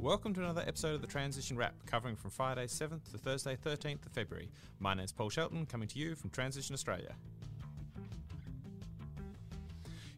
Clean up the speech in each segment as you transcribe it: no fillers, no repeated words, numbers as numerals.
Welcome to another episode of the Transition Wrap, covering from Friday 7th to Thursday 13th of February. My name's Paul Shelton, coming to you from Transition Australia.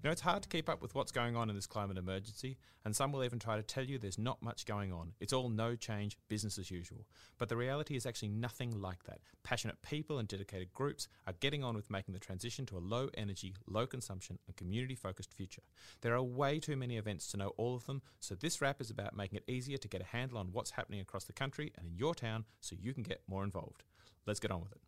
You know, it's hard to keep up with what's going on in this climate emergency, and some will even try to tell you there's not much going on. It's all no change, business as usual. But the reality is actually nothing like that. Passionate people and dedicated groups are getting on with making the transition to a low energy, low consumption and community-focused future. There are way too many events to know all of them, so this wrap is about making it easier to get a handle on what's happening across the country and in your town so you can get more involved. Let's get on with it.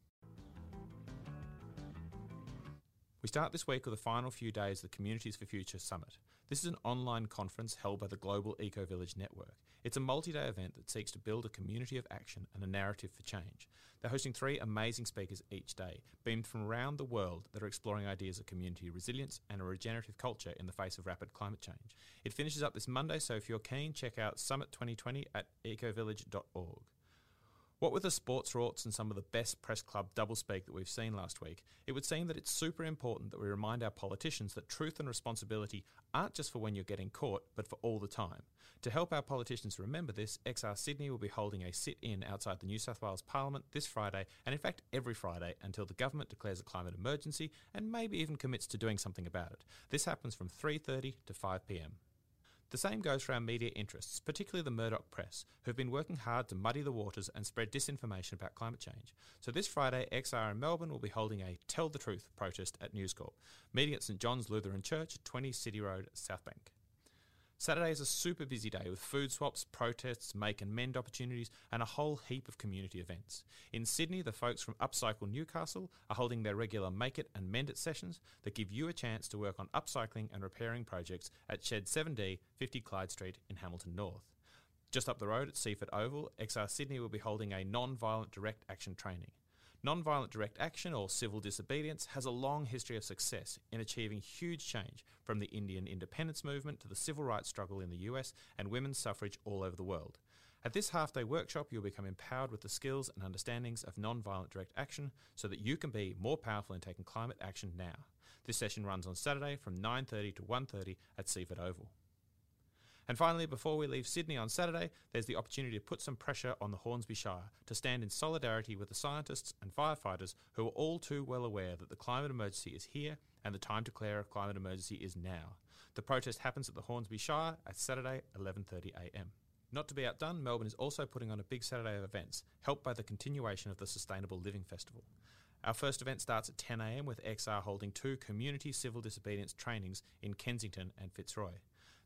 We start this week with the final few days of the Communities for Future Summit. This is an online conference held by the Global Eco Village Network. It's a multi-day event that seeks to build a community of action and a narrative for change. They're hosting three amazing speakers each day, beamed from around the world, that are exploring ideas of community resilience and a regenerative culture in the face of rapid climate change. It finishes up this Monday, so if you're keen, check out Summit 2020 at ecovillage.org. What with the sports rorts and some of the best press club doublespeak that we've seen last week, it would seem that it's super important that we remind our politicians that truth and responsibility aren't just for when you're getting caught, but for all the time. To help our politicians remember this, XR Sydney will be holding a sit-in outside the New South Wales Parliament this Friday, and in fact every Friday, until the government declares a climate emergency and maybe even commits to doing something about it. This happens from 3:30 to 5pm. The same goes for our media interests, particularly the Murdoch press, who've been working hard to muddy the waters and spread disinformation about climate change. So this Friday, XR in Melbourne will be holding a Tell the Truth protest at News Corp, meeting at St John's Lutheran Church, 20 City Road, Southbank. Saturday is a super busy day with food swaps, protests, make and mend opportunities and a whole heap of community events. In Sydney, the folks from Upcycle Newcastle are holding their regular Make It and Mend It sessions that give you a chance to work on upcycling and repairing projects at Shed 7D, 50 Clyde Street in Hamilton North. Just up the road at Seaford Oval, XR Sydney will be holding a non-violent direct action training. Non-violent direct action, or civil disobedience, has a long history of success in achieving huge change, from the Indian independence movement to the civil rights struggle in the US and women's suffrage all over the world. At this half-day workshop, you'll become empowered with the skills and understandings of non-violent direct action so that you can be more powerful in taking climate action now. This session runs on Saturday from 9:30 to 1:30 at Seaford Oval. And finally, before we leave Sydney on Saturday, there's the opportunity to put some pressure on the Hornsby Shire to stand in solidarity with the scientists and firefighters who are all too well aware that the climate emergency is here and the time to declare a climate emergency is now. The protest happens at the Hornsby Shire at Saturday, 11:30am. Not to be outdone, Melbourne is also putting on a big Saturday of events, helped by the continuation of the Sustainable Living Festival. Our first event starts at 10am with XR holding two community civil disobedience trainings in Kensington and Fitzroy.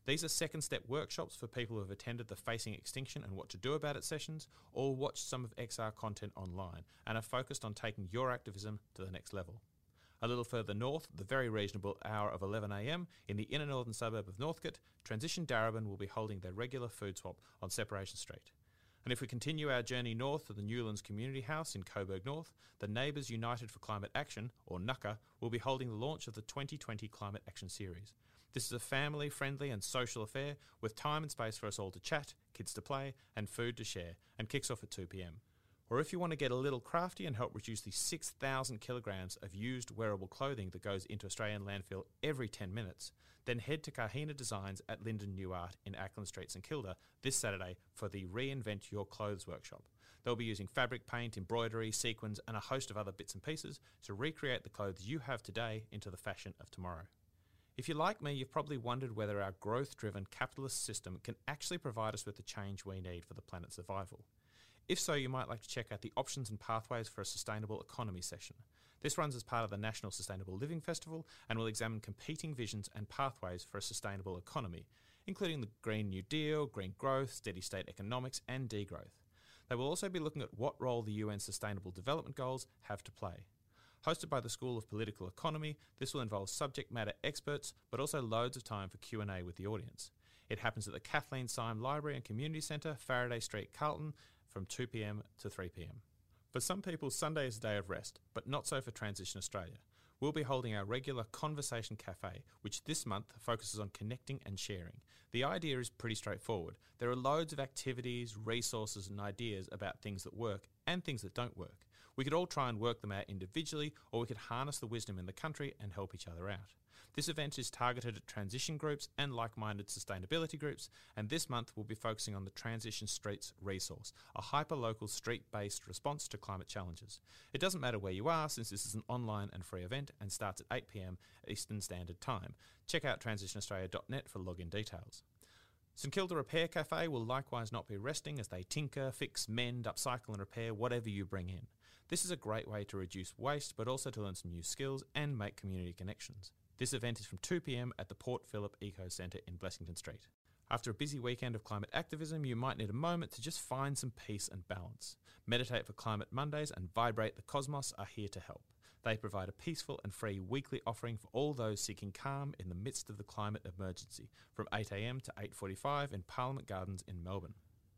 These are second-step workshops for people who have attended the Facing Extinction and What to Do About It sessions, or watched some of XR content online, and are focused on taking your activism to the next level. A little further north, the very reasonable hour of 11am, in the inner northern suburb of Northcote, Transition Darabin will be holding their regular food swap on Separation Street. And if we continue our journey north to the Newlands Community House in Coburg North, the Neighbours United for Climate Action, or NUKA, will be holding the launch of the 2020 Climate Action Series. This is a family-friendly and social affair with time and space for us all to chat, kids to play and food to share, and kicks off at 2pm. Or if you want to get a little crafty and help reduce the 6,000 kilograms of used wearable clothing that goes into Australian landfill every 10 minutes, then head to Kahina Designs at Linden New Art in Ackland Street, St Kilda, this Saturday for the Reinvent Your Clothes workshop. They'll be using fabric, paint, embroidery, sequins and a host of other bits and pieces to recreate the clothes you have today into the fashion of tomorrow. If you're like me, you've probably wondered whether our growth-driven capitalist system can actually provide us with the change we need for the planet's survival. If so, you might like to check out the Options and Pathways for a Sustainable Economy session. This runs as part of the National Sustainable Living Festival and will examine competing visions and pathways for a sustainable economy, including the Green New Deal, green growth, steady-state economics and degrowth. They will also be looking at what role the UN Sustainable Development Goals have to play. Hosted by the School of Political Economy, this will involve subject matter experts, but also loads of time for Q&A with the audience. It happens at the Kathleen Syme Library and Community Centre, Faraday Street, Carlton, from 2pm to 3pm. For some people, Sunday is a day of rest, but not so for Transition Australia. We'll be holding our regular Conversation Cafe, which this month focuses on connecting and sharing. The idea is pretty straightforward. There are loads of activities, resources and ideas about things that work and things that don't work. We could all try and work them out individually, or we could harness the wisdom in the country and help each other out. This event is targeted at transition groups and like-minded sustainability groups, and this month we'll be focusing on the Transition Streets resource, a hyper-local street-based response to climate challenges. It doesn't matter where you are, since this is an online and free event and starts at 8 p.m. Eastern Standard Time. Check out transitionaustralia.net for login details. St Kilda Repair Cafe will likewise not be resting as they tinker, fix, mend, upcycle and repair whatever you bring in. This is a great way to reduce waste, but also to learn some new skills and make community connections. This event is from 2 p.m. at the Port Phillip Eco Centre in Blessington Street. After a busy weekend of climate activism, you might need a moment to just find some peace and balance. Meditate for Climate Mondays and Vibrate the Cosmos are here to help. They provide a peaceful and free weekly offering for all those seeking calm in the midst of the climate emergency, from 8 a.m. to 8:45 in Parliament Gardens in Melbourne.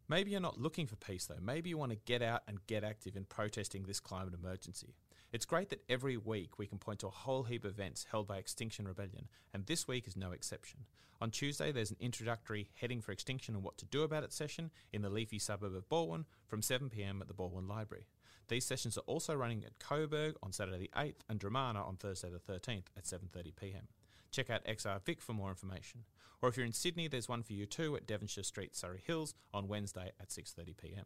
Maybe you're not looking for peace though. Maybe you want to get out and get active in protesting this climate emergency. It's great that every week we can point to a whole heap of events held by Extinction Rebellion, and this week is no exception. On Tuesday, there's an introductory Heading for Extinction and What to Do About It session in the leafy suburb of Balwyn from 7 p.m. at the Balwyn Library. These sessions are also running at Coburg on Saturday the 8th and Dramana on Thursday the 13th at 7:30 p.m. Check out XR Vic for more information. Or if you're in Sydney, there's one for you too at Devonshire Street, Surrey Hills on Wednesday at 6:30 p.m.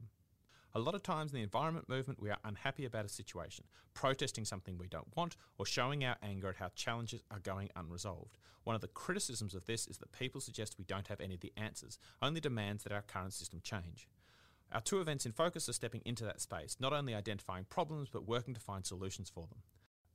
A lot of times in the environment movement, we are unhappy about a situation, protesting something we don't want, or showing our anger at how challenges are going unresolved. One of the criticisms of this is that people suggest we don't have any of the answers, only demands that our current system change. Our two events in focus are stepping into that space, not only identifying problems, but working to find solutions for them.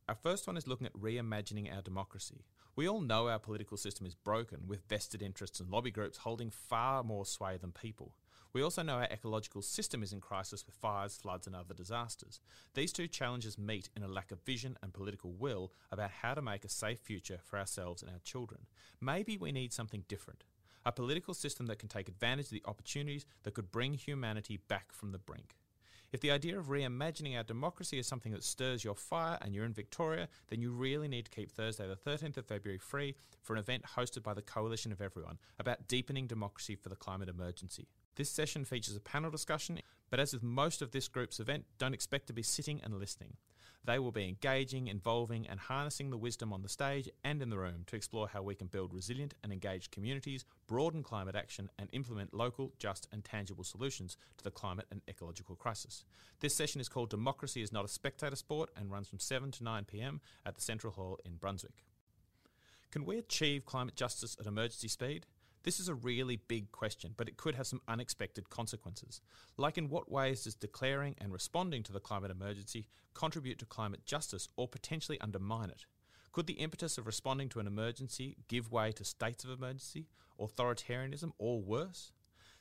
Our first one is looking at reimagining our democracy. We all know our political system is broken, with vested interests and lobby groups holding far more sway than people. We also know our ecological system is in crisis with fires, floods and other disasters. These two challenges meet in a lack of vision and political will about how to make a safe future for ourselves and our children. Maybe we need something different. A political system that can take advantage of the opportunities that could bring humanity back from the brink. If the idea of reimagining our democracy is something that stirs your fire and you're in Victoria, then you really need to keep Thursday the 13th of February free for an event hosted by the Coalition of Everyone about deepening democracy for the climate emergency. This session features a panel discussion, but as with most of this group's event, don't expect to be sitting and listening. They will be engaging, involving and harnessing the wisdom on the stage and in the room to explore how we can build resilient and engaged communities, broaden climate action and implement local, just and tangible solutions to the climate and ecological crisis. This session is called Democracy is Not a Spectator Sport and runs from 7 to 9 p.m. at the Central Hall in Brunswick. Can we achieve climate justice at emergency speed? This is a really big question, but it could have some unexpected consequences. Like, in what ways does declaring and responding to the climate emergency contribute to climate justice or potentially undermine it? Could the impetus of responding to an emergency give way to states of emergency, authoritarianism, or worse?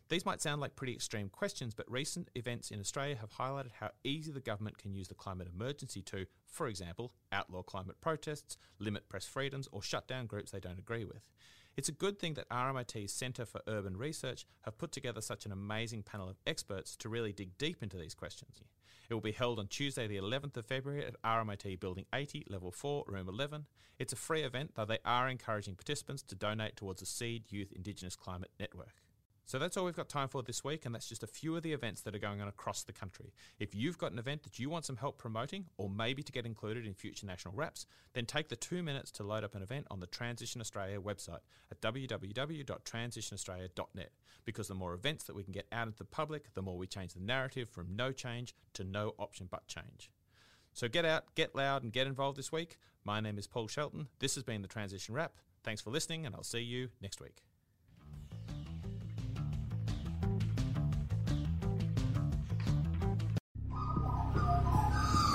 These might sound like pretty extreme questions, but recent events in Australia have highlighted how easy the government can use the climate emergency to, for example, outlaw climate protests, limit press freedoms, or shut down groups they don't agree with. It's a good thing that RMIT's Centre for Urban Research have put together such an amazing panel of experts to really dig deep into these questions. It will be held on Tuesday the 11th of February at RMIT Building 80, Level 4, Room 11. It's a free event, though they are encouraging participants to donate towards the Seed Youth Indigenous Climate Network. So that's all we've got time for this week, and that's just a few of the events that are going on across the country. If you've got an event that you want some help promoting, or maybe to get included in future national wraps, then take the 2 minutes to load up an event on the Transition Australia website at www.transitionaustralia.net, because the more events that we can get out into the public, the more we change the narrative from no change to no option but change. So get out, get loud and get involved this week. My name is Paul Shelton. This has been the Transition Wrap. Thanks for listening, and I'll see you next week.